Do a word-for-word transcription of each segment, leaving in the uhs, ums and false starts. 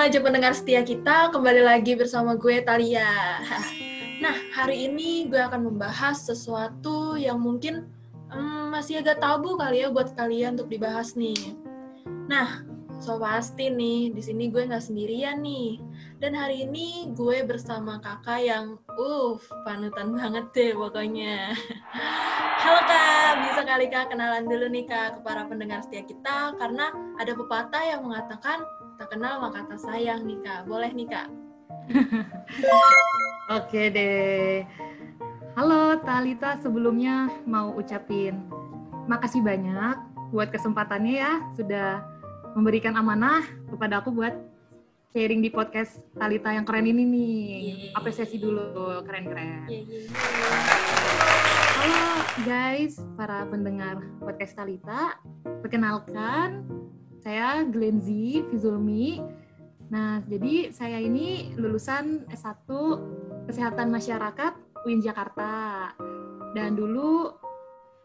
Shalom aja pendengar setia kita, kembali lagi bersama gue Thalia. Nah, hari ini gue akan membahas sesuatu yang mungkin hmm, masih agak tabu kali ya buat kalian untuk dibahas nih. Nah, so pasti nih, di sini gue nggak sendirian nih. Dan hari ini gue bersama kakak yang uff, panutan banget deh pokoknya. Halo Kak, bisa kali Kak kenalan dulu nih Kak ke para pendengar setia kita, karena ada pepatah yang mengatakan tak kenal maka tak sayang nih Kak. Boleh nih Kak? Oke deh. Halo Thalita, sebelumnya mau ucapin makasih banyak buat kesempatannya ya, sudah memberikan amanah kepada aku buat sharing di podcast Thalita yang keren ini nih. Yeay. Apresiasi dulu, keren-keren. Yeay. Halo guys, para pendengar podcast Thalita, perkenalkan saya Glenzy Fizulmi. Nah, jadi saya ini lulusan S satu Kesehatan Masyarakat U I N Jakarta. Dan dulu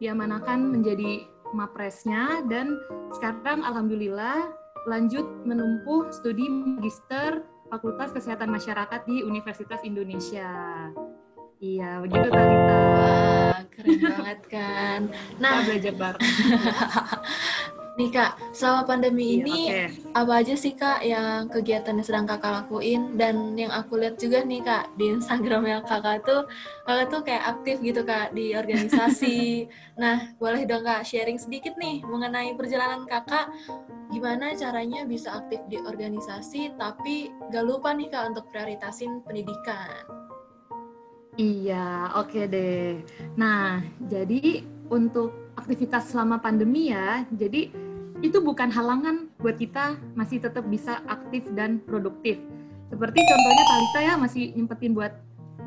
diamanakan menjadi Mapresnya, dan sekarang alhamdulillah lanjut menempuh studi magister Fakultas Kesehatan Masyarakat di Universitas Indonesia. Iya, begitu Thalita. Wah, keren banget kan. Nah, belajar bareng. Nih Kak, selama pandemi ini iya, okay. apa aja sih Kak yang kegiatan yang sedang Kakak lakuin? Dan yang aku lihat juga nih Kak, di Instagramnya Kakak tuh, Kakak tuh kayak aktif gitu Kak di organisasi. Nah, boleh dong Kak sharing sedikit nih mengenai perjalanan Kakak, gimana caranya bisa aktif di organisasi tapi gak lupa nih Kak untuk prioritasin pendidikan. Iya, oke okay deh. Nah, jadi untuk aktivitas selama pandemi ya, jadi itu bukan halangan buat kita masih tetap bisa aktif dan produktif. Seperti contohnya Thalita ya, masih nyempetin buat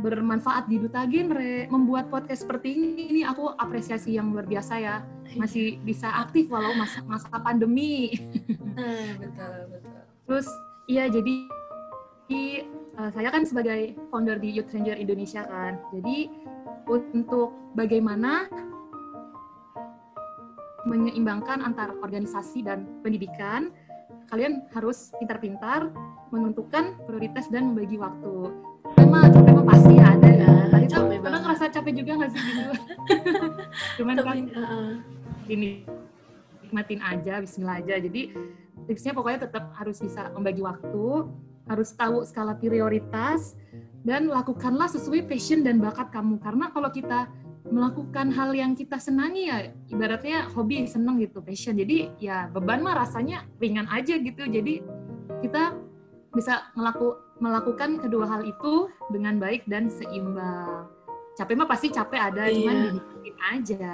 bermanfaat di Duta Genre, membuat podcast seperti ini, ini aku apresiasi yang luar biasa ya. Masih bisa aktif walau masa, masa pandemi. Hmm, betul, betul. Terus, iya jadi di, uh, saya kan sebagai founder di Youth Ranger Indonesia kan, jadi untuk bagaimana menyeimbangkan antara organisasi dan pendidikan, kalian harus pintar-pintar menentukan prioritas dan membagi waktu. Memang capek mah pasti ya, ada ya. Tadi tuh pernah ngerasa capek juga nggak sih gitu? Cuman kan uh, ini nikmatin aja, bismillah aja. Jadi tipsnya pokoknya tetap harus bisa membagi waktu, harus tahu skala prioritas, dan lakukanlah sesuai passion dan bakat kamu. Karena kalau kita melakukan hal yang kita senangi ya, ibaratnya hobi, seneng gitu, passion, jadi ya beban mah rasanya ringan aja gitu. Jadi kita bisa melaku, melakukan kedua hal itu dengan baik dan seimbang. Capek mah pasti capek ada, iya. Cuman dibikin aja.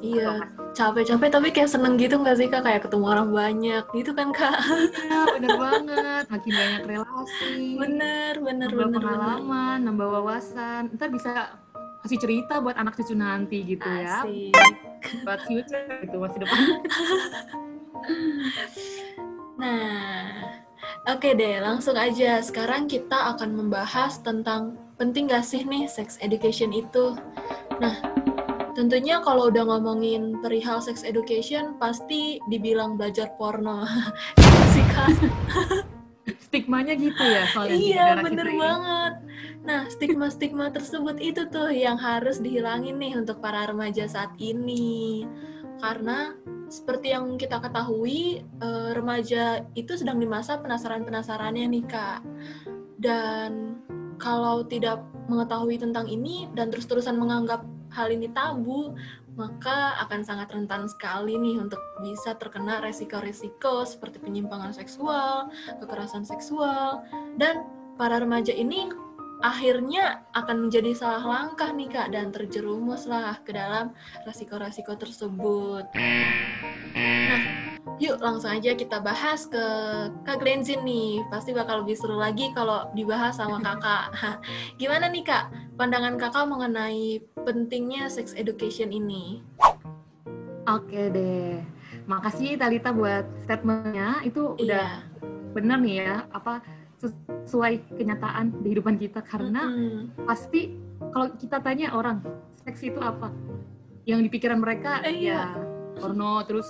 Iya, capek-capek tapi kayak seneng gitu nggak sih Kak, kayak ketemu orang banyak gitu kan Kak? Iya, bener banget, makin banyak relasi, bener bener bener pengalaman, bener. Nambah wawasan, ntar bisa kasih cerita buat anak cucu nanti gitu. Asik. Ya. Buat future gitu, masa depan. Nah, oke okay deh, langsung aja. Sekarang kita akan membahas tentang penting gak sih nih sex education itu. Nah, tentunya kalau udah ngomongin perihal sex education, pasti dibilang belajar porno. Sih Kak. Stigmanya gitu ya soalnya. Iya, bener banget. Nah, stigma-stigma tersebut itu tuh yang harus dihilangin nih untuk para remaja saat ini. Karena seperti yang kita ketahui, remaja itu sedang di masa penasaran-penasarannya nih, Kak. Dan kalau tidak mengetahui tentang ini dan terus-terusan menganggap hal ini tabu, maka akan sangat rentan sekali nih untuk bisa terkena resiko-resiko seperti penyimpangan seksual, kekerasan seksual, dan para remaja ini akhirnya akan menjadi salah langkah nih Kak, dan terjerumuslah ke dalam resiko-resiko tersebut. Nah, yuk langsung aja kita bahas ke Kak Glenzy nih. Pasti bakal lebih seru lagi kalau dibahas sama Kakak. Gimana nih Kak, pandangan Kakak mengenai pentingnya sex education ini? Oke deh, makasih Thalita buat statementnya. Itu udah iya. bener nih ya, apa sesuai kenyataan di kehidupan kita. Karena mm-hmm. pasti kalau kita tanya orang, seks itu apa? Yang di pikiran mereka eh, ya iya. porno, terus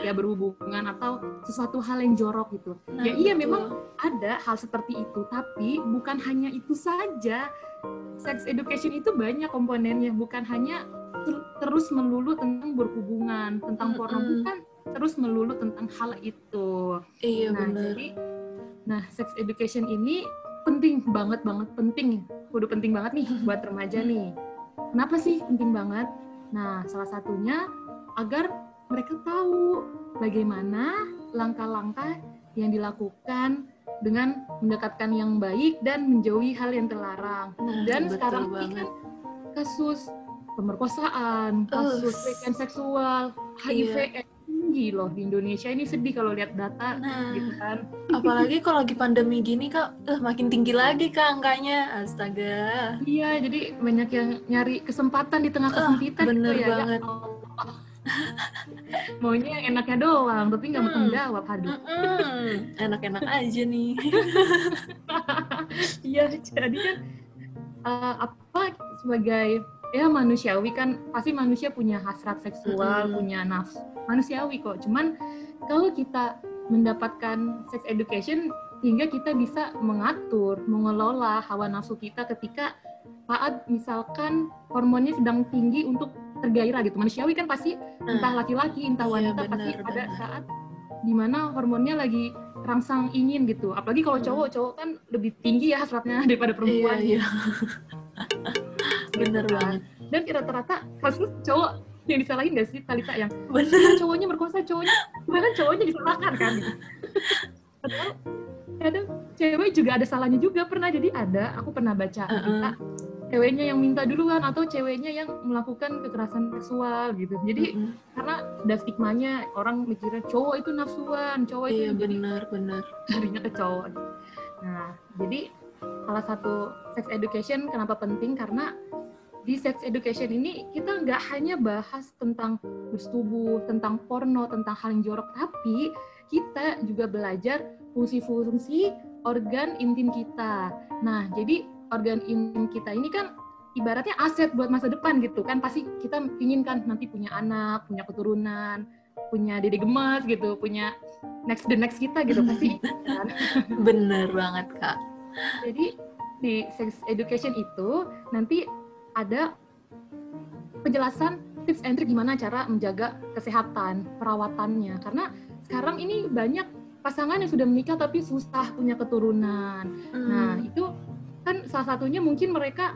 ya berhubungan atau sesuatu hal yang jorok gitu. Nah, ya iya betul. Memang ada hal seperti itu, tapi bukan hanya itu saja. Sex education itu banyak komponennya, bukan hanya ter- terus melulu tentang berhubungan, tentang mm-hmm. porno, bukan terus melulu tentang hal itu. Iya nah, benar. Jadi, nah sex education ini penting banget banget penting, kudu penting banget nih buat remaja nih. Kenapa sih penting banget? Nah, salah satunya agar mereka tahu bagaimana langkah-langkah yang dilakukan dengan mendekatkan yang baik dan menjauhi hal yang terlarang. Nah, dan sekarang banget. Ini kan kasus pemerkosaan, kasus pelecehan seksual, H I V yeah. tinggi loh di Indonesia. Ini sedih kalau lihat data nah, gitu kan. Apalagi kalau lagi pandemi gini Kak, eh, makin tinggi lagi Kak angkanya. Astaga. Iya, jadi banyak yang nyari kesempatan di tengah kesempitan uh, bener gitu ya. Banget. Ya, oh, oh. Maunya yang enaknya doang, tapi nggak mau menjawab, haduh. Enak-enak aja nih. Iya, jadi kan uh, apa sebagai ya manusiawi kan pasti manusia punya hasrat seksual, mm. punya nafsu, manusiawi kok. Cuman kalau kita mendapatkan sex education hingga kita bisa mengatur, mengelola hawa nafsu kita ketika saat misalkan hormonnya sedang tinggi untuk tergairah gitu. Manusiawi kan pasti entah laki-laki, entah wanita ya, bener, pasti bener. Ada saat dimana hormonnya lagi rangsang ingin gitu. Apalagi kalau cowok-cowok kan lebih tinggi ya hasratnya daripada perempuan. Iya, iya. Bener banget. Dan rata-rata kasus cowok yang disalahin gak sih Talita yang bener. Cowoknya merkosa, cowoknya bahkan cowoknya disalahkan kan. Atau kadang cewek juga ada salahnya juga pernah. Jadi ada, aku pernah baca uh-uh. kita, ceweknya yang minta duluan atau ceweknya yang melakukan kekerasan seksual gitu. Jadi mm-hmm. karena ada stigmanya, orang mikirnya cowok itu nafsuan, cowok itu iya, benar benar larinya ke cowok. Nah, jadi salah satu sex education kenapa penting karena di sex education ini kita nggak hanya bahas tentang bersetubuh, tentang porno, tentang hal yang jorok, tapi kita juga belajar fungsi-fungsi organ intim kita. Nah, jadi organ intim kita ini kan ibaratnya aset buat masa depan gitu kan, pasti kita ingin kan nanti punya anak, punya keturunan, punya dede gemes gitu, punya next the next kita gitu pasti kan. Bener banget Kak. Jadi di sex education itu nanti ada penjelasan tips and trick gimana cara menjaga kesehatan, perawatannya, karena sekarang ini banyak pasangan yang sudah menikah tapi susah punya keturunan. hmm. Nah itu kan salah satunya mungkin mereka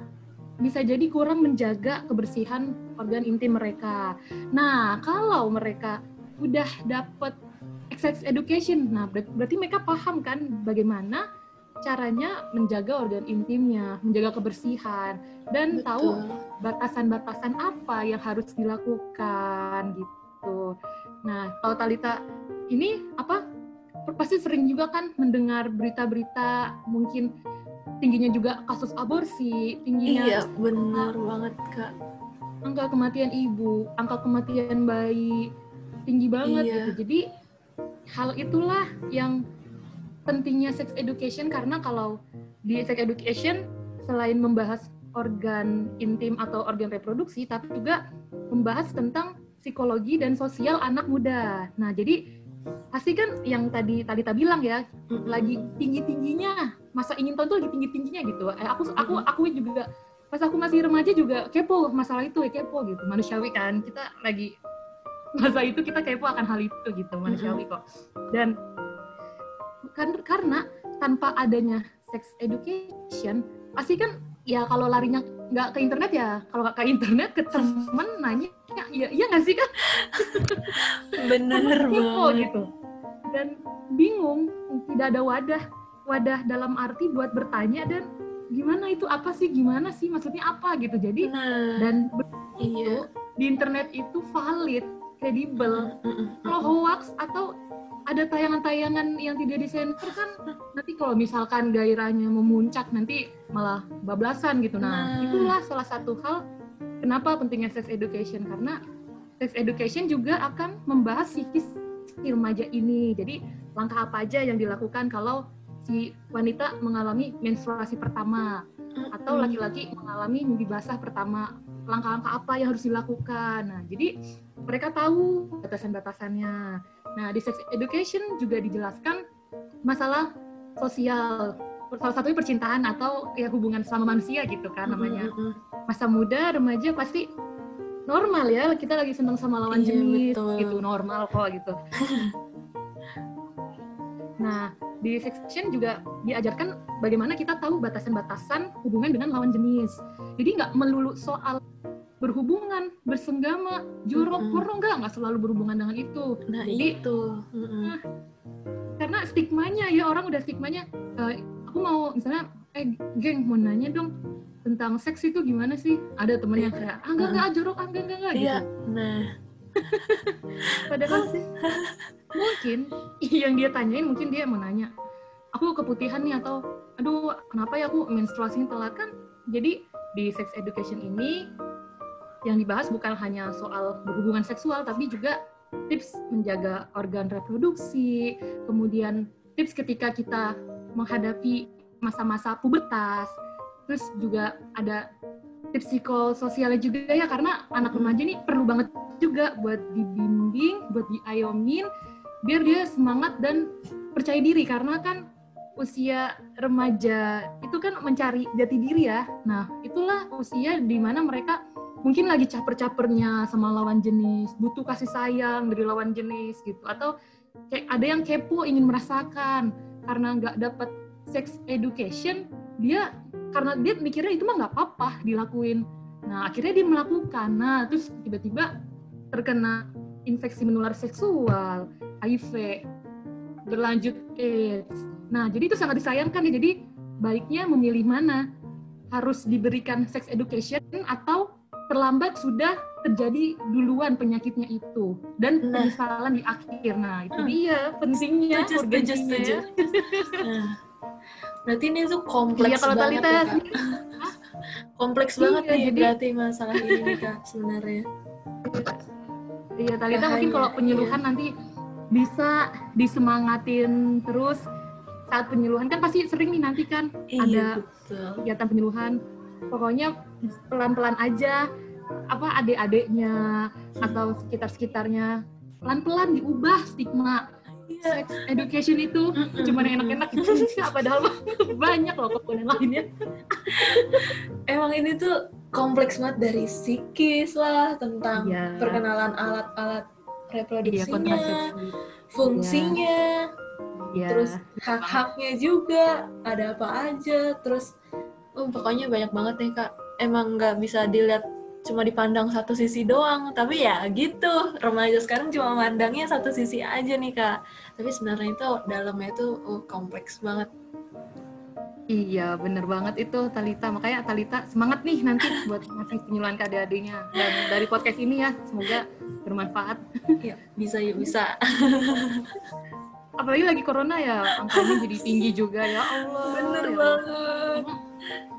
bisa jadi kurang menjaga kebersihan organ intim mereka. Nah, kalau mereka udah dapat sex education, nah ber- berarti mereka paham kan bagaimana caranya menjaga organ intimnya, menjaga kebersihan, dan betul. Tahu batasan-batasan apa yang harus dilakukan gitu. Nah, kalau Talita ini apa? Pasti sering juga kan mendengar berita-berita mungkin tingginya juga kasus aborsi, tingginya iya, benar banget Kak. Angka kematian ibu, angka kematian bayi tinggi banget iya. gitu. Jadi hal itulah yang pentingnya sex education, karena kalau di sex education selain membahas organ intim atau organ reproduksi, tapi juga membahas tentang psikologi dan sosial anak muda. Nah, jadi pasti kan yang tadi Talita bilang ya, mm-hmm. lagi tinggi-tingginya masa ingin tahu tuh lagi tinggi-tingginya gitu. Eh, aku aku aku juga pas aku masih remaja juga kepo masalah itu ya, kepo gitu. Manusiawi kan, kita lagi masa itu kita kepo akan hal itu gitu, manusiawi kok. Dan kan karena tanpa adanya sex education pasti kan ya kalau larinya nggak ke internet ya, kalau nggak ke internet ke temen nanya ya iya nggak sih kan bener banget gitu dan bingung, tidak ada wadah wadah dalam arti buat bertanya dan gimana itu apa sih, gimana sih maksudnya apa gitu. Jadi nah, dan iya. itu di internet itu valid, kredibel. Kalau hoax atau ada tayangan-tayangan yang tidak disensor kan nanti kalau misalkan gairahnya memuncak nanti malah bablasan gitu. Nah, nah, itulah salah satu hal kenapa pentingnya sex education, karena sex education juga akan membahas psikis si remaja ini. Jadi langkah apa aja yang dilakukan kalau si wanita mengalami menstruasi pertama atau laki-laki mengalami mimpi basah pertama, langkah-langkah apa yang harus dilakukan. Nah, jadi mereka tahu batasan-batasannya. Nah, di sex education juga dijelaskan masalah sosial, salah satunya percintaan atau ya hubungan sama manusia gitu kan namanya. Masa muda, remaja pasti normal ya, kita lagi senang sama lawan iya, jenis, betul. Gitu, normal kok gitu. Nah, di sex education juga diajarkan bagaimana kita tahu batasan-batasan hubungan dengan lawan jenis. Jadi nggak melulu soal berhubungan, bersenggama, jorok, mm-hmm. porno, enggak, enggak selalu berhubungan dengan itu. Nah, jadi, itu. Mm-hmm. Nah, karena stigmanya ya, orang udah stigmanya, e, aku mau misalnya, eh geng, mau nanya dong, tentang seks itu gimana sih? Ada temen yang kayak, ah enggak, enggak, jorok, enggak, enggak, enggak, gitu. Iya, nah. Padahal sih, mungkin yang dia tanyain, mungkin dia mau nanya, aku keputihan nih, atau, aduh, kenapa ya aku menstruasinya telat kan? Jadi, di sex education ini, yang dibahas bukan hanya soal berhubungan seksual, tapi juga tips menjaga organ reproduksi, kemudian tips ketika kita menghadapi masa-masa pubertas, terus juga ada tips psikososialnya juga ya, karena anak remaja ini perlu banget juga buat dibimbing, buat diayomin, biar dia semangat dan percaya diri, karena kan usia remaja itu kan mencari jati diri ya, nah itulah usia di mana mereka mungkin lagi caper-capernya sama lawan jenis, butuh kasih sayang dari lawan jenis gitu, atau kayak ada yang kepo ingin merasakan karena nggak dapat sex education, dia karena dia mikirnya itu mah nggak apa-apa dilakuin, nah akhirnya dia melakukan, nah terus tiba-tiba terkena infeksi menular seksual, H I V, berlanjut AIDS, nah jadi itu sangat disayangkan ya, jadi baiknya memilih mana, harus diberikan sex education atau terlambat sudah terjadi duluan penyakitnya itu dan nah. penyesalan di akhir. Nah, itu hmm. dia pentingnya urgensinya. Ya. Nah. Berarti ini tuh kompleks ya, banget ya, Kak. Kompleks iya, banget nih jadi, berarti masalah ini, Kak, sebenarnya. Iya, Talita mungkin kalau penyuluhan iya. nanti bisa disemangatin terus saat penyuluhan kan pasti sering nih nanti kan iya, ada betul. kegiatan penyuluhan. Pokoknya pelan-pelan aja, apa adik-adiknya atau sekitar-sekitarnya pelan-pelan diubah stigma yeah. sex education itu mm-hmm. cuma enak-enak gitu enggak, padahal banyak loh komponen lainnya. Emang ini tuh kompleks banget dari psikis lah, tentang yeah. perkenalan alat-alat reproduksinya, yeah, fungsinya, yeah. terus hak-haknya juga ada apa aja, terus Um, pokoknya banyak banget nih Kak, emang nggak bisa dilihat cuma dipandang satu sisi doang, tapi ya gitu, remaja sekarang cuma mandangnya satu sisi aja nih Kak, tapi sebenarnya itu dalamnya tuh uh, kompleks banget. Iya bener banget itu Talita, makanya Talita semangat nih nanti buat ngasih penyuluhan ke adik-adiknya, dan dari podcast ini ya semoga bermanfaat. Ya, bisa ya bisa. Apalagi lagi corona ya, angkanya jadi tinggi juga ya Allah. Bener ya. Banget.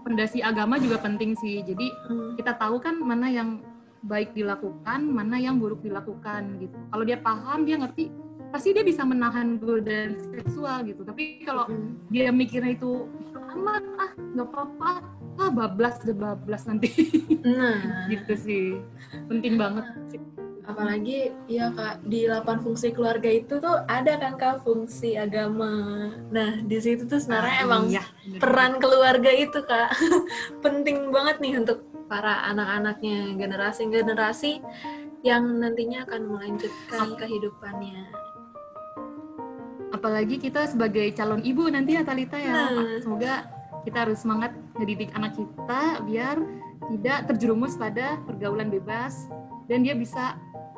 Pondasi agama juga penting sih, jadi hmm. kita tahu kan mana yang baik dilakukan, mana yang buruk dilakukan gitu. Kalau dia paham, dia ngerti, pasti dia bisa menahan godaan seksual gitu. Tapi kalau hmm. dia mikirnya itu amat ah nggak apa-apa, ah bablas deh bablas nanti, nah. gitu sih, penting banget sih. Apalagi ya Kak, di delapan fungsi keluarga itu tuh ada kan Kak fungsi agama. Nah, di situ tuh sebenarnya ah, emang iya, peran keluarga itu Kak penting banget nih untuk para anak-anaknya, generasi-generasi yang nantinya akan melanjutkan kehidupannya. Apalagi kita sebagai calon ibu nanti ya Talita ya. Nah. Semoga kita harus semangat mendidik anak kita biar tidak terjerumus pada pergaulan bebas dan dia bisa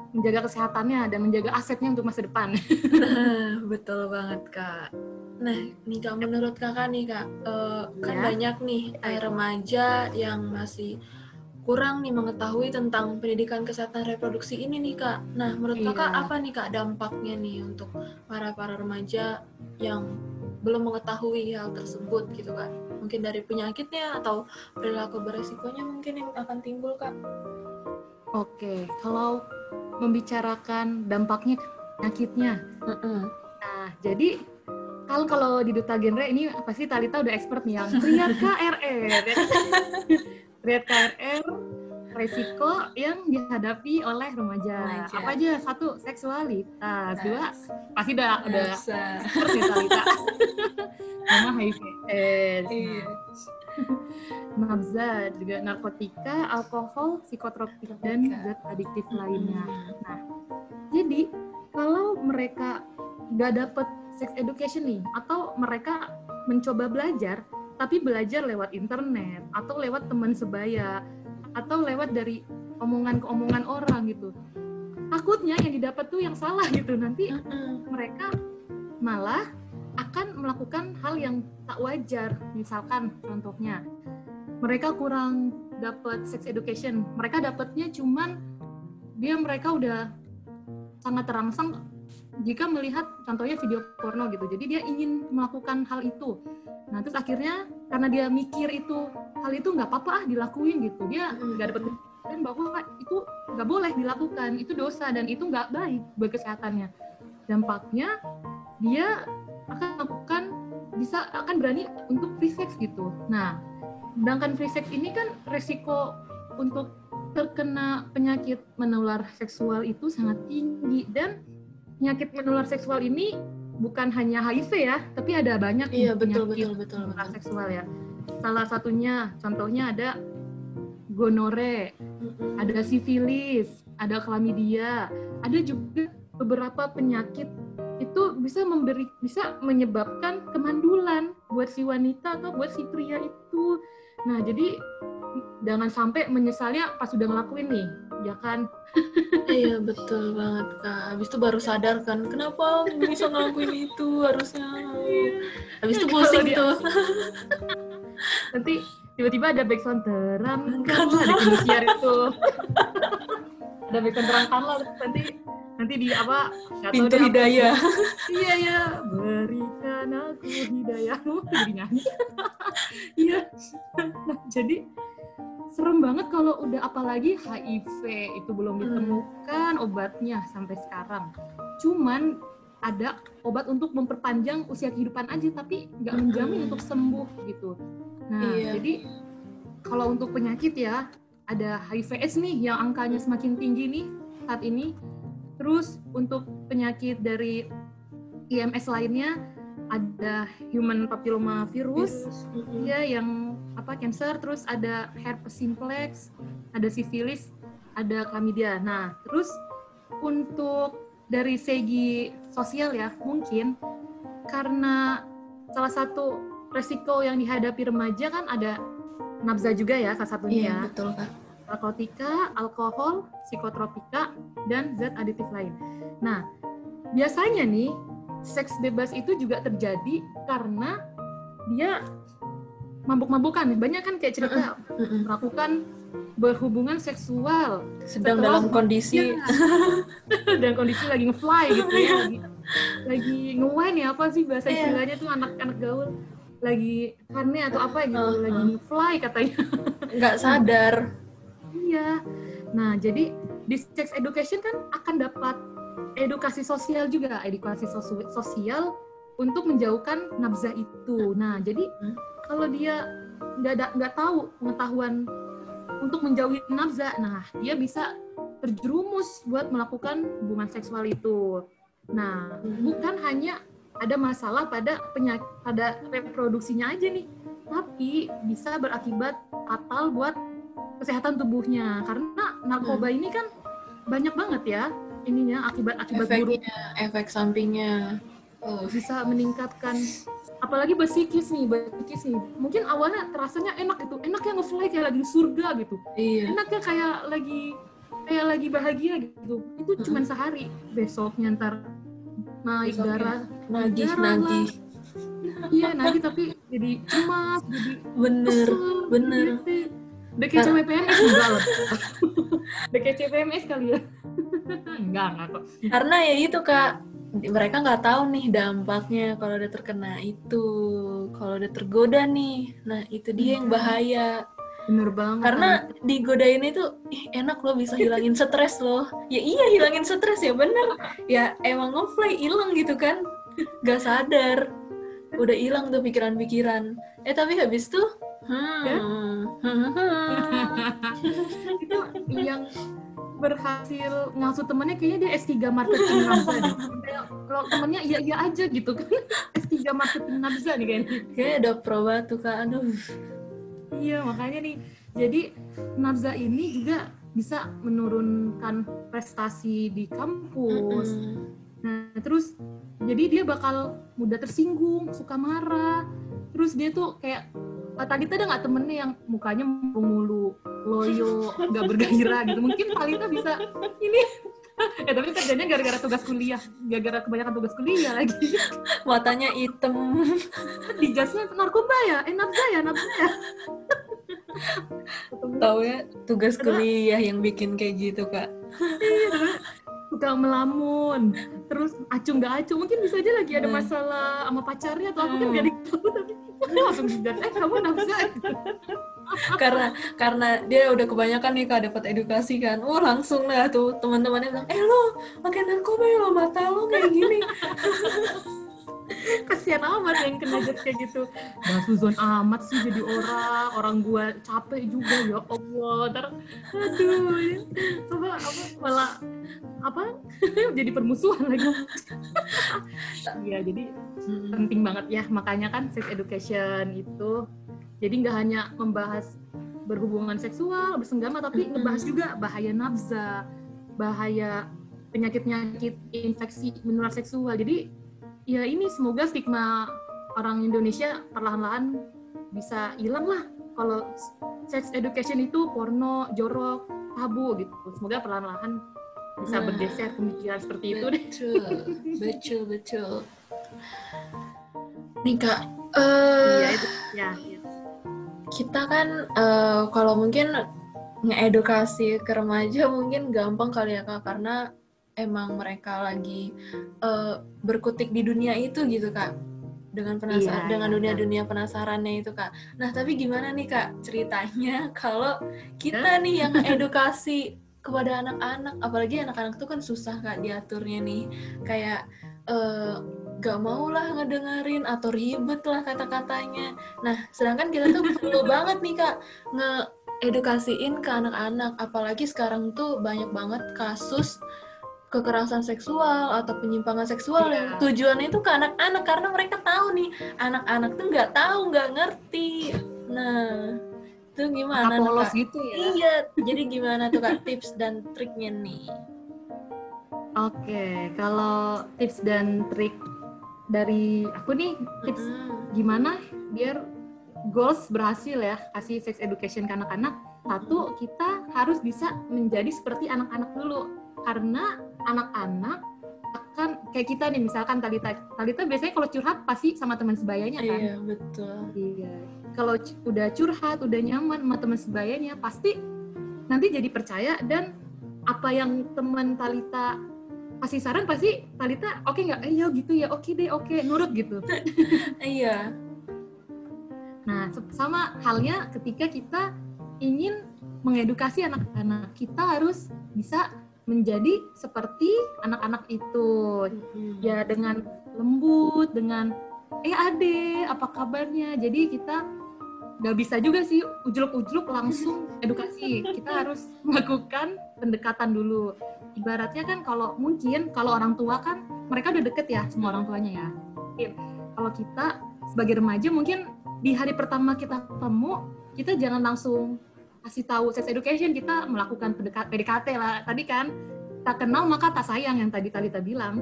menjaga kesehatannya dan menjaga asetnya untuk masa depan. Nah, betul banget Kak. Nah, nih Kak, menurut Kakak nih Kak, eh, kan ya. banyak nih eh, remaja yang masih kurang nih mengetahui tentang pendidikan kesehatan reproduksi ini nih Kak. Nah, menurut ya. Kakak apa nih Kak dampaknya nih untuk para para remaja yang belum mengetahui hal tersebut gitu Kak? Mungkin dari penyakitnya atau perilaku beresikonya mungkin yang akan timbul Kak. Oke, kalau membicarakan dampaknya penyakitnya. Mm-hmm. Nah, jadi kalau kalau di Duta Genre ini pasti Talita udah expert nih yang triad K R R. Triad K R R resiko yang dihadapi oleh remaja. remaja. Apa aja? Satu, seksualitas. Nah. Dua, pasti udah udah seksualitas. Sama H I V. Iya. Nafza, juga narkotika, alkohol, psikotropik dan zat adiktif lainnya. Nah, jadi kalau mereka nggak dapet sex education nih, atau mereka mencoba belajar, tapi belajar lewat internet, atau lewat teman sebaya, atau lewat dari omongan ke omongan orang gitu. Takutnya yang didapat tuh yang salah gitu, nanti uh-uh. mereka malah akan melakukan hal yang tak wajar. Misalkan contohnya, mereka kurang dapat sex education, mereka dapatnya cuman dia mereka udah sangat terangsang jika melihat contohnya video porno gitu. Jadi dia ingin melakukan hal itu. Nah terus akhirnya karena dia mikir itu hal itu nggak apa-apa ah dilakuin gitu, dia nggak dapat dan bahwa itu nggak boleh dilakukan, itu dosa dan itu nggak baik buat kesehatannya. Dampaknya dia akan melakukan bisa akan berani untuk free sex gitu. Nah sedangkan free sex ini kan resiko untuk terkena penyakit menular seksual itu sangat tinggi, dan penyakit menular seksual ini bukan hanya H I V ya, tapi ada banyak iya, betul, penyakit betul, betul, menular betul. seksual ya. Salah satunya, contohnya ada gonore, mm-hmm. ada sifilis, ada klamidia, ada juga beberapa penyakit itu bisa memberi bisa menyebabkan kemandulan buat si wanita atau buat si pria itu. Nah jadi jangan sampai menyesalnya pas sudah ngelakuin nih, ya kan? Iya betul banget Kak. Habis itu baru sadar kan, kenapa bisa ngelakuin itu harusnya. Habis itu pusing tuh. Nanti tiba-tiba ada background terang, kan ada kinesiar itu. Ada background terang kan lah nanti nanti di apa? Pintu hidayah. Iya ya, berikan aku hidayahmu. Jadi nyanyi. Iya. Nah, jadi serem banget kalau udah, apalagi H I V itu belum ditemukan obatnya sampai sekarang. Cuman ada obat untuk memperpanjang usia kehidupan aja, tapi nggak menjamin untuk sembuh gitu. Nah, iya. Jadi kalau untuk penyakit ya, ada H I V/AIDS nih yang angkanya semakin tinggi nih saat ini. Terus untuk penyakit dari I M S lainnya, ada human papilloma virus, virus. ya yang apa cancer, terus ada herpes simplex, ada sifilis, ada klamidia. Nah, terus untuk dari segi sosial ya, mungkin karena salah satu resiko yang dihadapi remaja kan ada nafza juga ya salah satunya. Iya, betul Kak. Narkotika, alkohol, psikotropika dan zat aditif lain. Nah, biasanya nih seks bebas itu juga terjadi karena dia mabuk-mabukan. Banyak kan kayak cerita uh-uh. melakukan berhubungan seksual sedang dalam kondisi ya, dalam kondisi lagi nge-fly gitu ya, lagi, lagi nge-wine ya, apa sih bahasa istilahnya tuh anak-anak gaul, lagi karne atau apa gitu, uh-huh. lagi nge-fly katanya. Nggak sadar. Iya. Nah, jadi di sex education kan akan dapat edukasi sosial juga, edukasi sosial untuk menjauhkan nafza itu. Nah, jadi hmm? kalau dia nggak nggak tahu pengetahuan untuk menjauhi nafza, nah dia bisa terjerumus buat melakukan hubungan seksual itu. Nah, bukan hanya ada masalah pada penyak, pada reproduksinya aja nih, tapi bisa berakibat fatal buat kesehatan tubuhnya. Karena narkoba ini kan banyak banget ya ininya akibat-akibat buruk. Efek sampingnya. Oh. Bisa meningkatkan, apalagi buat psikis nih, buat psikis nih. Mungkin awalnya terasanya enak gitu, enaknya nge-fly kayak lagi di surga gitu, iya. enaknya kayak lagi kayak lagi bahagia gitu. Itu uh-huh. cuma sehari, besoknya ntar naik besoknya. darah, nagih, darah nagih. Iya nagih tapi jadi cemas, jadi bener, kesel, bener. Gitu. D K C P M S juga loh. D K C P M S kali ya. Enggak, enggak kok. Karena ya itu Kak, mereka nggak tahu nih dampaknya kalau udah terkena itu, kalau udah tergoda nih, nah itu dia yang bahaya. Bener banget. Karena digodain itu, ih enak loh bisa hilangin stres loh. Ya iya hilangin stres ya bener. Ya emang nge-fly hilang gitu kan, nggak sadar, udah hilang tuh pikiran-pikiran. Eh tapi habis tuh hmm. ya? Itu yang berhasil ngasuh temennya kayaknya dia S tiga marketing Nabza deh. Kalau temennya iya iya aja gitu kan, S tiga marketing Nabza nih kayaknya. Kayaknya ada proba tuh Kak, aduh. Iya makanya nih, jadi Nabza ini juga bisa menurunkan prestasi di kampus. Mm-hmm. Nah terus jadi dia bakal mudah tersinggung, suka marah. Terus dia tuh kayak tadi tuh ada nggak temennya yang mukanya mulu, loyo, nggak bergairah gitu. Mungkin Palita bisa ini. Ya tapi kerjanya gara-gara tugas kuliah, gara-gara kebanyakan tugas kuliah lagi. Matanya hitam. Di jasnya narkoba ya, eh Nabza ya, Nabza ya. Tahu ya tugas kuliah yang bikin kayak gitu Kak. Suka melamun, terus acuh nggak acuh, mungkin bisa aja lagi ada masalah sama pacarnya atau aku kan nggak diketahui tapi langsung bilang, eh kamu Nabza gitu. karena karena dia udah kebanyakan nih Kak dapat edukasi kan, wah langsung lah tuh teman-temannya bilang, eh lo makan narkoba ya lo, mata lo kayak gini. Kasian amat yang kena jet kayak gitu. Nah suzon amat sih jadi orang, orang gua capek juga ya Allah. Ntar, aduh, ya. apa apa malah apa jadi permusuhan lagi. Iya jadi hmm. penting banget ya, makanya kan sex education itu jadi nggak hanya membahas berhubungan seksual, bersenggama, tapi hmm. ngebahas juga bahaya nabza, bahaya penyakit-penyakit infeksi menular seksual. Jadi ya ini semoga stigma orang Indonesia perlahan-lahan bisa hilang lah kalau sex education itu porno, jorok, tabu gitu. Semoga perlahan-lahan bisa nah, bergeser pemikiran seperti betul, itu deh. Betul, betul. Nih Kak, uh, ya, itu, ya, ya. kita kan uh, kalau mungkin ngeedukasi ke remaja mungkin gampang kali ya Kak, karena emang mereka lagi uh, berkutik di dunia itu gitu Kak, dengan penasar iya, dengan dunia-dunia penasarannya itu Kak. Nah tapi gimana nih Kak ceritanya kalau kita nih yang edukasi kepada anak-anak, apalagi anak-anak itu kan susah Kak diaturnya nih, kayak uh, gak maulah ngedengerin atau ribet lah kata-katanya. Nah sedangkan kita tuh perlu banget nih Kak ngeedukasiin ke anak-anak, apalagi sekarang tuh banyak banget kasus kekerasan seksual atau penyimpangan seksual yeah. yang tujuannya itu ke anak-anak, karena mereka tahu nih anak-anak tuh nggak tahu, nggak ngerti. Nah itu gimana polos gitu ya. Iya jadi gimana tuh Kak tips dan triknya nih? Oke okay, kalau tips dan trik dari aku nih, tips mm-hmm. gimana biar goals berhasil ya kasih sex education ke anak-anak. Satu, kita harus bisa menjadi seperti anak-anak dulu, karena anak-anak akan kayak kita nih, misalkan Talita Talita biasanya kalau curhat pasti sama teman sebayanya kan. Iya betul. Iya. Kalau udah curhat, udah nyaman sama teman sebayanya, pasti nanti jadi percaya, dan apa yang teman Talita kasih saran pasti Talita oke okay nggak? Iya gitu ya, oke okay deh, oke okay. nurut gitu. Iya. Nah sama halnya ketika kita ingin mengedukasi anak-anak, kita harus bisa menjadi seperti anak-anak itu. Mm-hmm. Ya dengan lembut, dengan eh ade, apa kabarnya. Jadi kita nggak bisa juga sih ujuk-ujuk langsung edukasi. Kita harus melakukan pendekatan dulu. Ibaratnya kan kalau mungkin kalau orang tua kan mereka udah deket ya semua orang tuanya ya. Mungkin kalau kita sebagai remaja mungkin di hari pertama kita ketemu, kita jangan langsung kasih tahu sex education, kita melakukan P D K T lah. Tadi kan, tak kenal maka tak sayang yang tadi Talita bilang.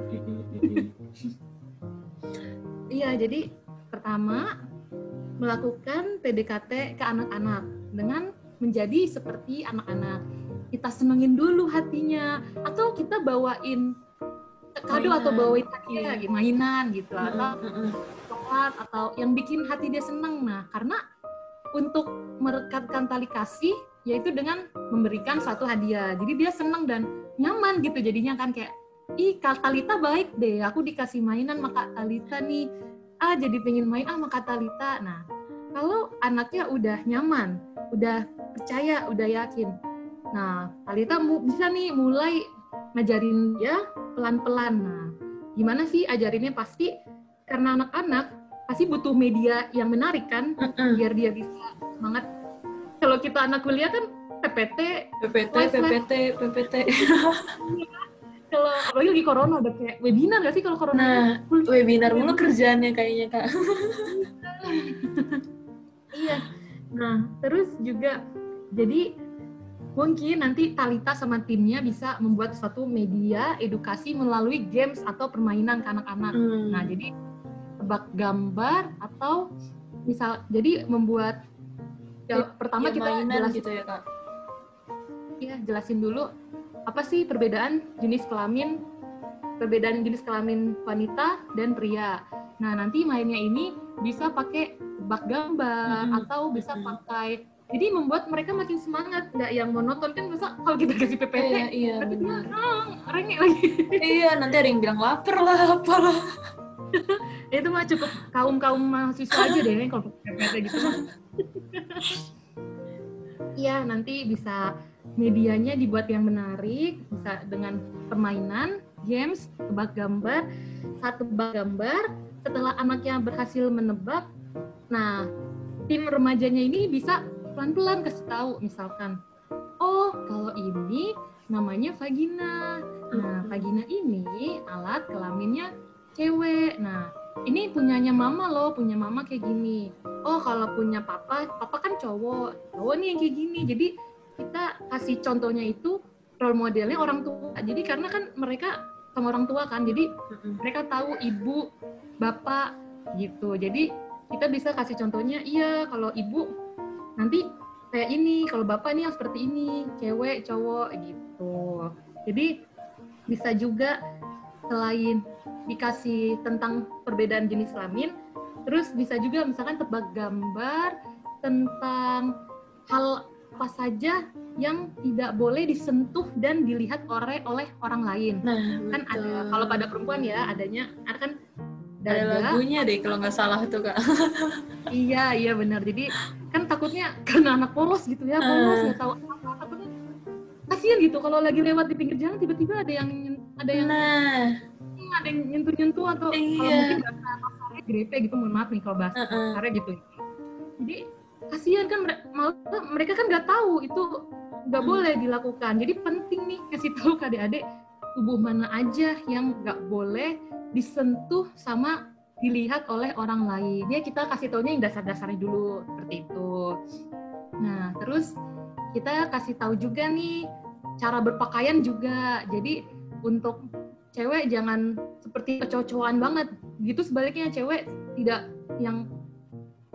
Iya, jadi pertama melakukan P D K T ke anak-anak dengan menjadi seperti anak-anak. Kita senengin dulu hatinya, atau kita bawain kado atau bawain hadiah, gitu, mainan gitu, atau coklat atau yang bikin hati dia seneng. Nah, karena untuk merekatkan tali kasih yaitu dengan memberikan suatu hadiah, jadi dia senang dan nyaman gitu jadinya kan, kayak ih Talita baik deh, aku dikasih mainan maka Talita nih, ah jadi pengen main ah maka Talita. Nah kalau anaknya udah nyaman, udah percaya, udah yakin, nah Talita mu- bisa nih mulai ngajarin dia pelan-pelan. Nah gimana sih ajarinnya? Pasti karena anak-anak pasti butuh media yang menarik kan, uh-uh. biar dia bisa banget. Kalau kita anak kuliah kan P P T, PPT, live, PPT, live. PPT. Kalau apalagi lagi corona ada kayak webinar nggak sih kalau corona? Nah, kuliah. Webinar mulu kerjaannya kayaknya kak. Iya. Nah, terus juga jadi mungkin nanti Talita sama timnya bisa membuat suatu media edukasi melalui games atau permainan ke anak-anak. Hmm. Nah, jadi tebak gambar atau misal jadi membuat ya, pertama ya, kita jelasin gitu ya, Kak. Iya, jelasin dulu apa sih perbedaan jenis kelamin, perbedaan jenis kelamin wanita dan pria. Nah, nanti mainnya ini bisa pakai tebak gambar hmm. atau bisa hmm. pakai. Jadi membuat mereka makin semangat, nggak yang monoton kan masa kalau kita kasih P P T, iya, iya, nanti dia rengek lagi. Iya, nanti ada yang bilang lapar lah, apalah. Itu mah cukup kaum-kaum mahasiswa aja deh kalau P P T gitu. Iya, nanti bisa medianya dibuat yang menarik, bisa dengan permainan, games, tebak gambar. Saat tebak gambar, setelah anaknya berhasil menebak, nah tim remajanya ini bisa pelan-pelan kasih tahu, misalkan, oh kalau ini namanya vagina. Nah, vagina ini alat kelaminnya cewek. Nah, ini punyanya mama loh, punya mama kayak gini. Oh, kalau punya papa, papa kan cowok. Cowok nih yang kayak gini. Jadi kita kasih contohnya itu, role modelnya orang tua. Jadi karena kan mereka sama orang tua kan, jadi mereka tahu ibu, bapak gitu. Jadi kita bisa kasih contohnya, iya kalau ibu nanti kayak ini, kalau bapak nih yang seperti ini, cewek, cowok, gitu. Jadi bisa juga selain dikasih tentang perbedaan jenis kelamin, terus bisa juga misalkan tebak gambar tentang hal apa saja yang tidak boleh disentuh dan dilihat oleh oleh orang lain. Nah, kan ada, kalau pada perempuan ya adanya, ada kan ada lagunya deh kalau nggak salah tuh kak. Iya, iya benar. Jadi kan takutnya karena anak polos gitu ya, polos nggak uh. tahu apa, takutnya kasian gitu kalau lagi lewat di pinggir jalan tiba-tiba ada yang ada yang nah. ada yang nyentuh-nyentuh atau iya. kalau mungkin bahasa kasarnya grepe gitu, mohon maaf nih kalau bahasa kasarnya uh -uh. gitu. Jadi kasian kan mereka, mereka kan nggak tahu itu nggak hmm. boleh dilakukan. Jadi penting nih kasih tahu ke adik-adik tubuh mana aja yang nggak boleh disentuh sama dilihat oleh orang lain. Ya kita kasih taunya yang dasar-dasarnya dulu seperti itu. Nah, terus kita kasih tahu juga nih cara berpakaian juga. Jadi untuk cewek jangan seperti kecocokan banget. Gitu sebaliknya cewek tidak yang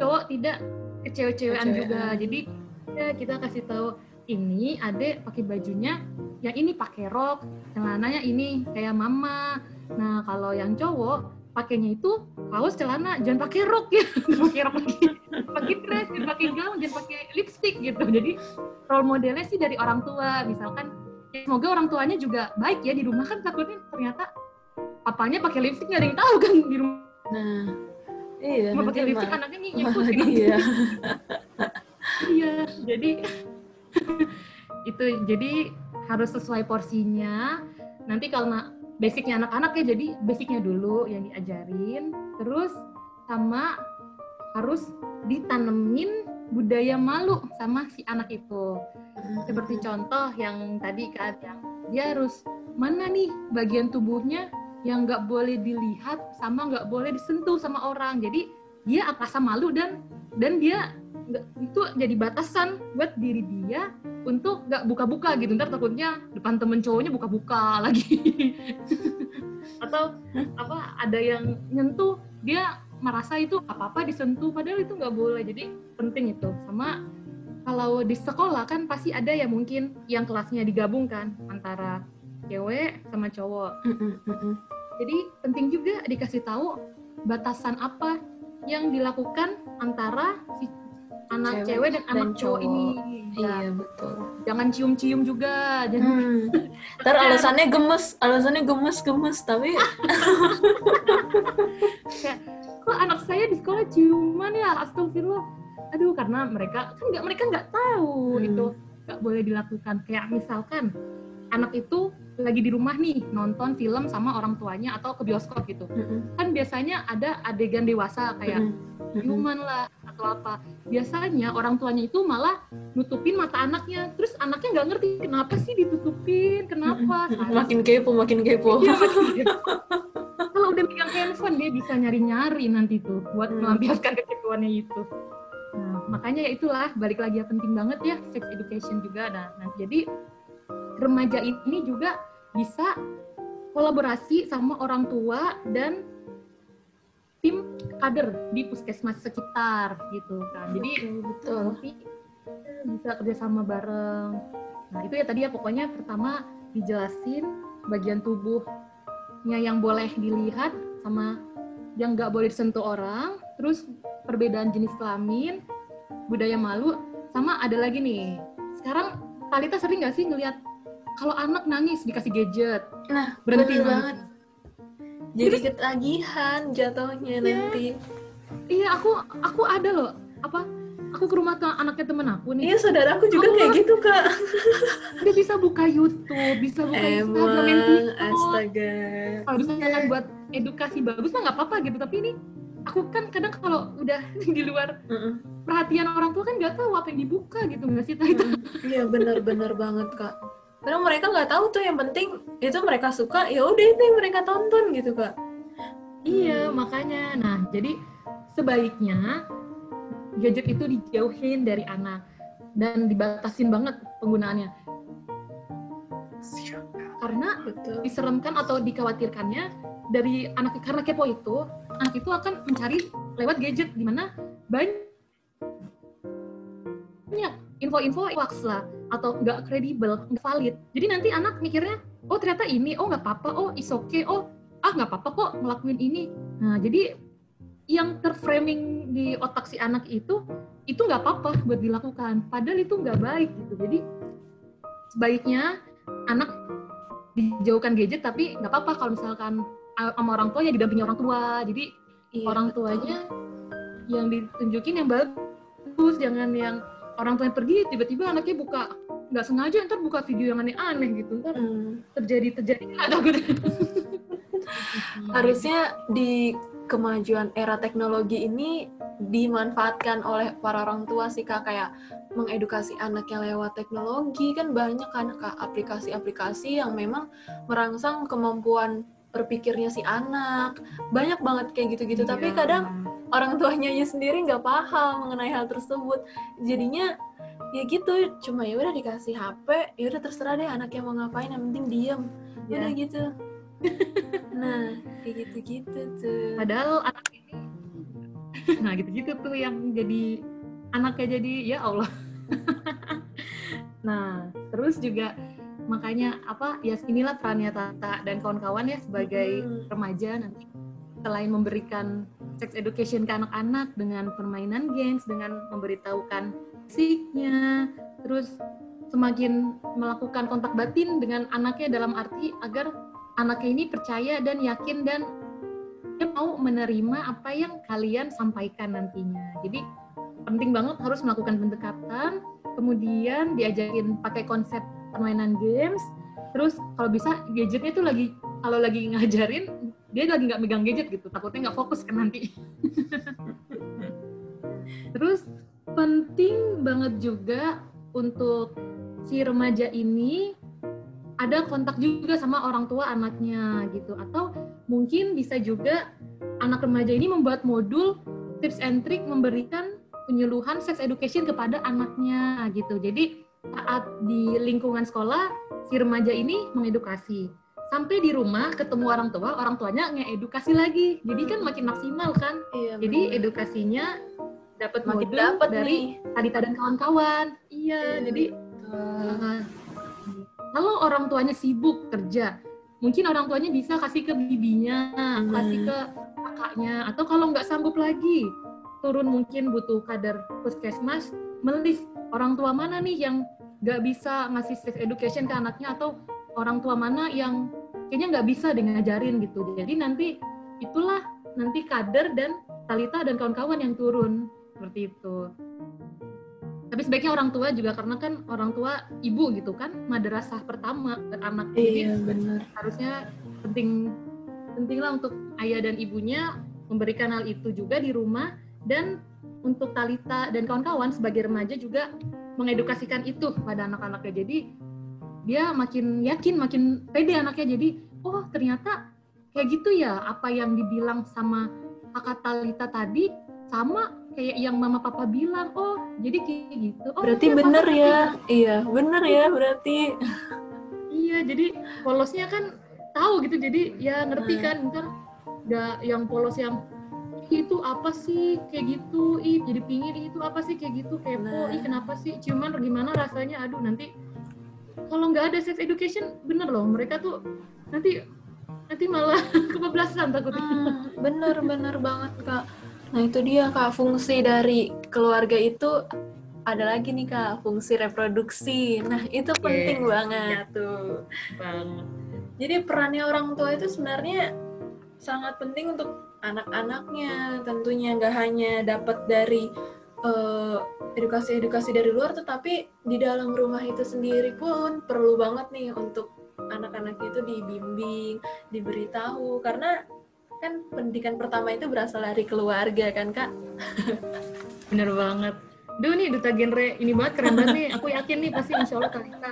cowok tidak kecewe-cewean juga. Jadi ya kita kasih tahu ini adek pakai bajunya, yang ini pakai rok, celananya ini kayak mama. Nah, kalau yang cowok pakainya itu kaos celana, jangan pakai rok ya, jangan pakai rok lagi, pakai dress, jangan pakai gaun, jangan pakai lipstick gitu. Jadi role modelnya sih dari orang tua, misalkan ya semoga orang tuanya juga baik ya di rumah, kan takutnya ternyata apanya pakai lipstick nggak ada yang tahu kan di rumah. Nah, iya. Mau pakai lipstick anaknya ngikut gitu. Iya. Iya. Jadi itu jadi harus sesuai porsinya. Nanti kalau basicnya anak-anak ya, jadi basicnya dulu yang diajarin, terus sama harus ditanemin budaya malu sama si anak itu. Seperti contoh yang tadi kan, yang dia harus mana nih bagian tubuhnya yang nggak boleh dilihat sama nggak boleh disentuh sama orang. Jadi dia merasa malu dan dan dia itu jadi batasan buat diri dia untuk nggak buka-buka gitu, ntar takutnya depan temen cowoknya buka-buka lagi. Atau apa ada yang nyentuh dia merasa itu apa-apa disentuh padahal itu nggak boleh. Jadi penting itu. Sama kalau di sekolah kan pasti ada ya mungkin yang kelasnya digabungkan antara cewek sama cowok. Jadi penting juga dikasih tahu batasan apa yang dilakukan antara si anak cewek, cewek dan, dan anak cowok, cowok ini. Iya, ya, betul. Jangan cium-cium juga. Jangan. Hmm. Ntar alasannya gemes, alasannya gemes-gemes, tapi... Kayak, kok anak saya di sekolah ciuman ya? Astagfirullah. Aduh, karena mereka kan nggak mereka nggak tahu hmm. itu nggak boleh dilakukan. Kayak misalkan, anak itu lagi di rumah nih, nonton film sama orang tuanya atau ke bioskop gitu. Mm-hmm. Kan biasanya ada adegan dewasa kayak ciuman mm-hmm. lah, atau apa. Biasanya orang tuanya itu malah nutupin mata anaknya, terus anaknya nggak ngerti kenapa sih ditutupin, kenapa. Makin kepo, makin kepo. Ya, makin kepo. Kalau udah megang handphone dia bisa nyari-nyari nanti tuh buat hmm. melampiaskan kekepoannya itu. Nah, makanya ya itulah, balik lagi ya penting banget ya sex education juga. Nah, nah jadi remaja ini juga bisa kolaborasi sama orang tua dan tim kader di puskesmas sekitar gitu kan. Jadi betul, betul. Bisa kerjasama bareng. Nah itu ya tadi ya pokoknya pertama dijelasin bagian tubuhnya yang boleh dilihat sama yang nggak boleh disentuh orang, terus perbedaan jenis kelamin, budaya malu, sama ada lagi nih. Sekarang Talita sering nggak sih ngelihat kalau anak nangis dikasih gadget? Nah berhenti banget. Jadi ketagihan jatuhnya ya. Nanti. Iya, aku aku ada loh. Apa? Aku ke rumah anaknya temen aku nih. Iya, saudaraku juga oh, kayak gitu, Kak. Dia bisa buka YouTube, bisa buka Instagram, main TikTok. Astaga. Kalau misalnya kan buat edukasi bagus mah nggak apa-apa gitu, tapi ini aku kan kadang kalau udah di luar uh-uh. perhatian orang tua kan nggak tahu apa yang dibuka gitu, nggak sih Tita? Iya, benar-benar banget, Kak. Karena mereka nggak tahu tuh, yang penting itu mereka suka, ya udah itu yang mereka tonton gitu, Kak. Iya, hmm. makanya. Nah, jadi sebaiknya gadget itu dijauhin dari anak dan dibatasin banget penggunaannya. Karena betul. Diseremkan atau dikhawatirkannya dari anak, karena kepo itu, anak itu akan mencari lewat gadget, di mana banyak info-info hoax lah, atau nggak kredibel, nggak valid. Jadi nanti anak mikirnya, oh ternyata ini, oh nggak apa-apa, oh it's okay, oh ah nggak apa-apa kok ngelakuin ini. Nah jadi yang terframing di otak si anak itu, itu nggak apa-apa buat dilakukan. Padahal itu nggak baik gitu. Jadi sebaiknya anak dijauhkan gadget, tapi nggak apa-apa kalau misalkan sama orang tua ya didampingi orang tua. Jadi iya, orang tuanya betul. Yang ditunjukin yang bagus, jangan yang orang tuanya pergi, tiba-tiba anaknya buka, nggak sengaja ntar buka video yang aneh-aneh gitu, ntar hmm. terjadi terjadi atau gitu. Harusnya di kemajuan era teknologi ini dimanfaatkan oleh para orang tua sih, Kak, kayak mengedukasi anaknya lewat teknologi. Kan banyak kan, Kak, aplikasi-aplikasi yang memang merangsang kemampuan berpikirnya si anak, banyak banget kayak gitu-gitu. Iya. Tapi kadang orang tuanya sendiri nggak paham mengenai hal tersebut, jadinya ya gitu, cuma ya udah dikasih H P, ya udah terserah deh anaknya mau ngapain, yang penting diem, ya. Udah gitu. Nah kayak gitu-gitu tuh. Padahal anak ini, nah gitu-gitu tuh yang jadi anaknya jadi ya Allah. Nah terus juga makanya apa ya, inilah perannya Tata dan kawan-kawan ya sebagai hmm. remaja nanti. Selain memberikan sex education ke anak-anak dengan permainan games, dengan memberitahukan fisiknya, terus semakin melakukan kontak batin dengan anaknya dalam arti agar anaknya ini percaya dan yakin dan dia mau menerima apa yang kalian sampaikan nantinya. Jadi penting banget harus melakukan pendekatan, kemudian diajarin pakai konsep permainan games, terus kalau bisa gadgetnya tuh lagi, kalau lagi ngajarin, dia lagi nggak megang gadget gitu, takutnya nggak fokus kan nanti. Terus penting banget juga untuk si remaja ini ada kontak juga sama orang tua anaknya gitu, atau mungkin bisa juga anak remaja ini membuat modul tips and trick memberikan penyuluhan sex education kepada anaknya gitu. Jadi saat di lingkungan sekolah si remaja ini mengedukasi, sampai di rumah ketemu orang tua, orang tuanya ngeedukasi lagi. Jadi kan makin maksimal kan. Iya, jadi edukasinya dapat modul dapet dari Talita dan kawan-kawan. Iya, iya, jadi uh, kalau orang tuanya sibuk kerja, mungkin orang tuanya bisa kasih ke bibinya, hmm. kasih ke kakaknya, atau kalau nggak sanggup lagi turun mungkin butuh kader puskesmas melis orang tua mana nih yang nggak bisa ngasih sex education ke anaknya, atau orang tua mana yang kayaknya nggak bisa deh ngajarin gitu. Jadi nanti itulah nanti kader dan Talita dan kawan-kawan yang turun seperti itu. Tapi sebaiknya orang tua juga, karena kan orang tua ibu gitu kan, madrasah pertama buat anak. Iya, jadi bener. Harusnya penting pentinglah untuk ayah dan ibunya memberikan hal itu juga di rumah, dan untuk Talita dan kawan-kawan sebagai remaja juga mengedukasikan itu kepada anak-anaknya. Jadi dia makin yakin, makin pede anaknya. Jadi, oh ternyata kayak gitu ya, apa yang dibilang sama kakak Talita tadi sama kayak yang mama papa bilang. Oh, jadi kayak gitu. Oh, berarti bener ya. Iya, bener ya berarti. Iya, jadi polosnya kan tahu gitu. Jadi ya ngerti kan, ntar enggak yang polos yang itu apa sih kayak gitu, ih jadi pingin itu apa sih kayak gitu, kepo, ih kenapa sih cuman gimana rasanya, aduh nanti kalau nggak ada sex education bener loh mereka tuh nanti nanti malah kebablasan takutnya. Hmm, bener bener banget Kak. Nah itu dia Kak, fungsi dari keluarga itu ada lagi nih Kak, fungsi reproduksi. Nah itu penting yeah. banget tuh. Bang. Jadi perannya orang tua itu sebenarnya sangat penting untuk anak-anaknya, tentunya nggak hanya dapat dari uh, edukasi-edukasi dari luar, tetapi di dalam rumah itu sendiri pun perlu banget nih untuk anak-anak itu dibimbing, diberitahu, karena kan pendidikan pertama itu berasal dari keluarga kan Kak? Bener banget. Duh nih duta genre ini banget, keren banget nih. Aku yakin nih pasti insya Allah Talita,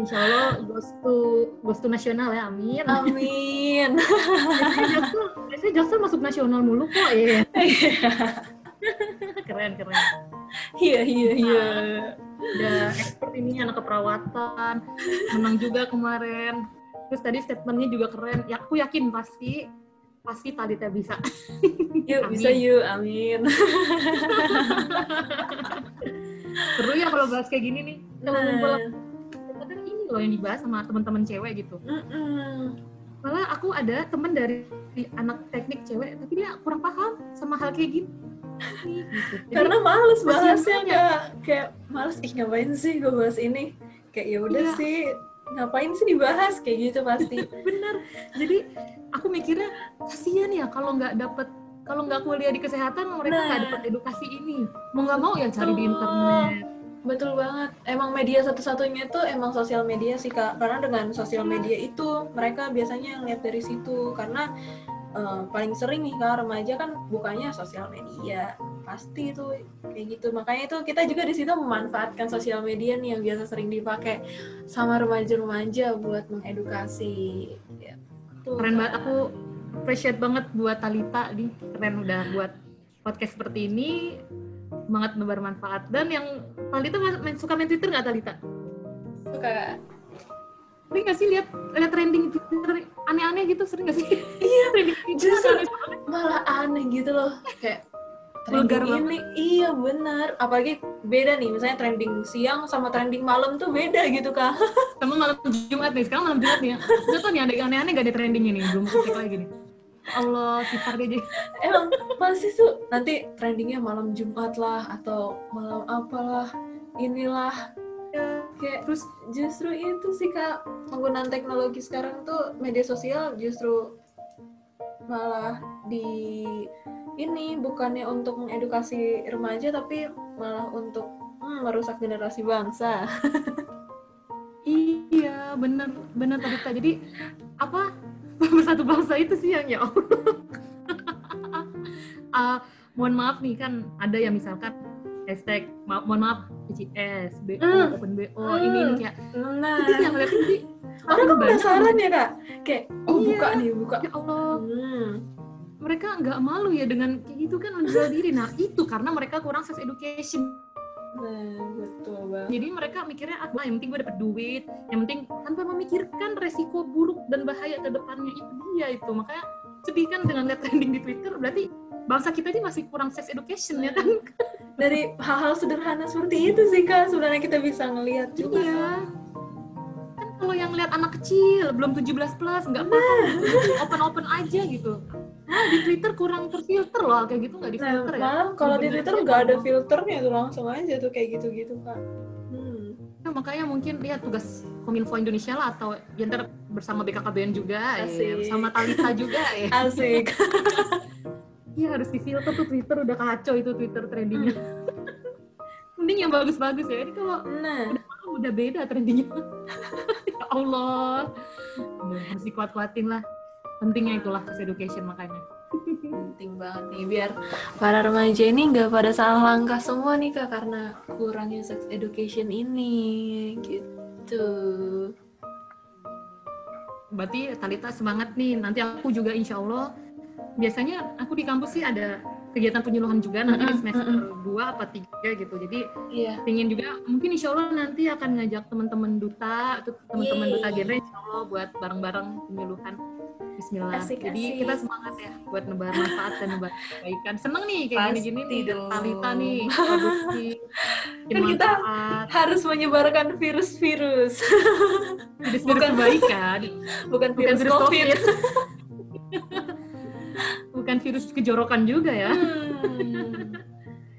insya Allah gostu gostu nasional ya, amin. Amin. Biasanya Jaksel masuk nasional mulu kok ya. Keren keren. Iya iya iya. Udah expert ini anak keperawatan, menang juga kemarin. Terus tadi statementnya juga keren. Ya aku yakin pasti pasti Talita bisa. Yuk amin. Bisa yuk, amin. Seru ya kalau bahas kayak gini nih. Kalau ngumpul kadang ini loh yang dibahas sama teman-teman cewek gitu. Mm-mm. Malah aku ada temen dari anak teknik cewek, tapi dia kurang paham sama hal kayak gini. Gitu. Jadi, karena males bahasnya Kak, kayak males, ih ngapain sih gue bahas ini? Kayak yaudah ya. Sih, ngapain sih dibahas? Kayak gitu pasti. Bener, jadi aku mikirnya kasihan ya kalau nggak dapet, kalau nggak kuliah di kesehatan mereka nggak nah. dapet edukasi ini. Mau nggak mau ya cari di internet. Betul banget. Emang media satu-satunya itu emang sosial media sih Kak. Karena dengan sosial media itu mereka biasanya ngeliat dari situ. Karena uh, paling sering nih Kak, remaja kan bukanya sosial media. Pasti itu kayak gitu. Makanya itu kita juga di situ memanfaatkan sosial media nih yang biasa sering dipakai sama remaja-remaja buat mengedukasi. Ya, betul, keren Kak. Banget. Aku appreciate banget buat Talita nih. Keren udah buat podcast seperti ini. Banget bermanfaat. Dan yang Talita main, suka main Twitter nggak Talita? Suka Kak. Sering nggak sih lihat lihat trending Twitter aneh-aneh gitu, sering nggak sih? Iya, justru malah aneh gitu loh, kayak trending ini, iya benar. Apalagi beda nih, misalnya trending siang sama trending malam tuh beda gitu Kak. Sama malam Jumat nih, sekarang malam Jumat nih. Itu tuh nih ada aneh-aneh gak ada trending ini, belum ketik lagi nih. Allah kitar deh. Emang pasti tuh nanti trendingnya malam Jumat lah atau malam apalah inilah ya, kayak terus justru itu sih Kak, penggunaan teknologi sekarang tuh media sosial justru malah di ini bukannya untuk mengedukasi remaja tapi malah untuk hmm, merusak generasi bangsa. Iya benar benar Talita, jadi apa bersatu bangsa itu sih yang ya Allah. uh, mohon maaf nih kan ada ya misalkan hashtag ma- mohon maaf P C S, B O, mm. Open B O, mm. ini ini kayak nah. Itu sih yang ngeliatin sih. Orang kan penasaran ya Kak? Kayak oh iya, buka nih buka. Ya Allah. Hmm. Mereka nggak malu ya dengan kayak gitu kan menjual diri. Nah itu karena mereka kurang sex education. Nah, betul banget. Jadi mereka mikirnya, ah, yang penting gue dapet duit, yang penting tanpa memikirkan resiko buruk dan bahaya ke depannya, itu dia itu. Makanya sedih kan dengan lihat trending di Twitter, berarti bangsa kita ini masih kurang sex education ya kan? Dari hal-hal sederhana seperti itu sih Kak, sebenarnya kita bisa ngelihat juga. Iya. Kan kalau yang lihat anak kecil, belum tujuh belas plus, nggak apa-apa, open-open aja gitu. Nah, di Twitter kurang terfilter loh, kayak gitu nggak difilter nah, ya? Malah kalau di Twitter nggak ada filternya tuh, langsung aja tuh kayak gitu-gitu Kak. Hmm. Nah, makanya mungkin lihat ya, tugas Kominfo Indonesia lah atau ya, ntar bersama B K K B N juga, ya, bersama Talita juga ya. Asik. Iya harus difilter tuh Twitter, udah kacau itu Twitter trendingnya. Mending yang bagus-bagus ya, ini kalau nah. udah, udah beda trendingnya. Ya Allah, masih kuat-kuatin lah. Pentingnya itulah education makanya. Penting banget nih biar para remaja ini nggak pada salah langkah semua nih Kak, karena kurangnya sex education ini gitu. Berarti Talita semangat nih, nanti aku juga insya Allah, biasanya aku di kampus sih ada kegiatan penyuluhan juga nanti di semester dua apa tiga gitu, jadi yeah. Pengen juga mungkin insya Allah nanti akan ngajak teman-teman duta atau teman-teman duta genre insya Allah buat bareng-bareng penyuluhan. Bismillah. Asik, jadi asik. Kita semangat ya buat nebar manfaat dan nebar kebaikan. Seneng nih kayak gini-gini nih Talita nih produksi. Kan kita harus menyebarkan virus-virus. Virus bukan kebaikan, bukan virus, bukan virus COVID. COVID. Bukan virus kejorokan juga ya. Hmm.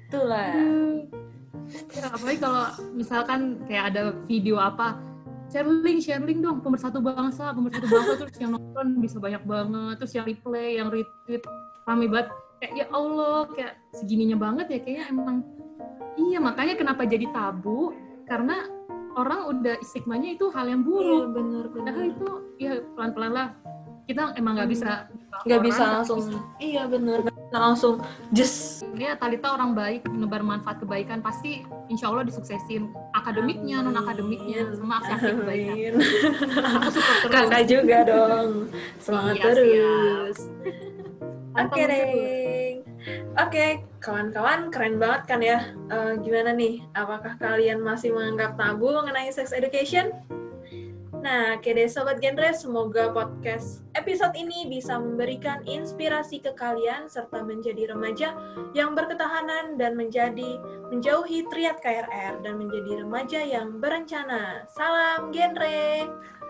Itulah. Ya, apalagi kalau misalkan kayak ada video apa, sharing, sharing dong, pemersatu bangsa, pemersatu bangsa, terus yang nonton bisa banyak banget, terus yang replay, yang retweet, rame banget. Kayak ya Allah, kayak segininya banget ya, kayaknya emang. Iya, makanya kenapa jadi tabu, karena orang udah stigmanya itu hal yang buruk. Iya, benar, benar. Padahal itu, ya pelan-pelan lah. Kita emang nggak bisa nggak bisa langsung bisa. Iya bener, nggak langsung just ya Talita orang baik menebar manfaat kebaikan pasti insya Allah disuksesin akademiknya, non akademiknya, sama aksi-aksi kebaikan. Kakak juga dong semangat iya, terus oke okay, deh oke okay. Kawan-kawan keren banget kan ya, uh, gimana nih apakah kalian masih menganggap tabu mengenai sex education? Nah, oke deh Sobat Genre, semoga podcast episode ini bisa memberikan inspirasi ke kalian serta menjadi remaja yang berketahanan dan menjadi menjauhi triad K R R dan menjadi remaja yang berencana. Salam Genre!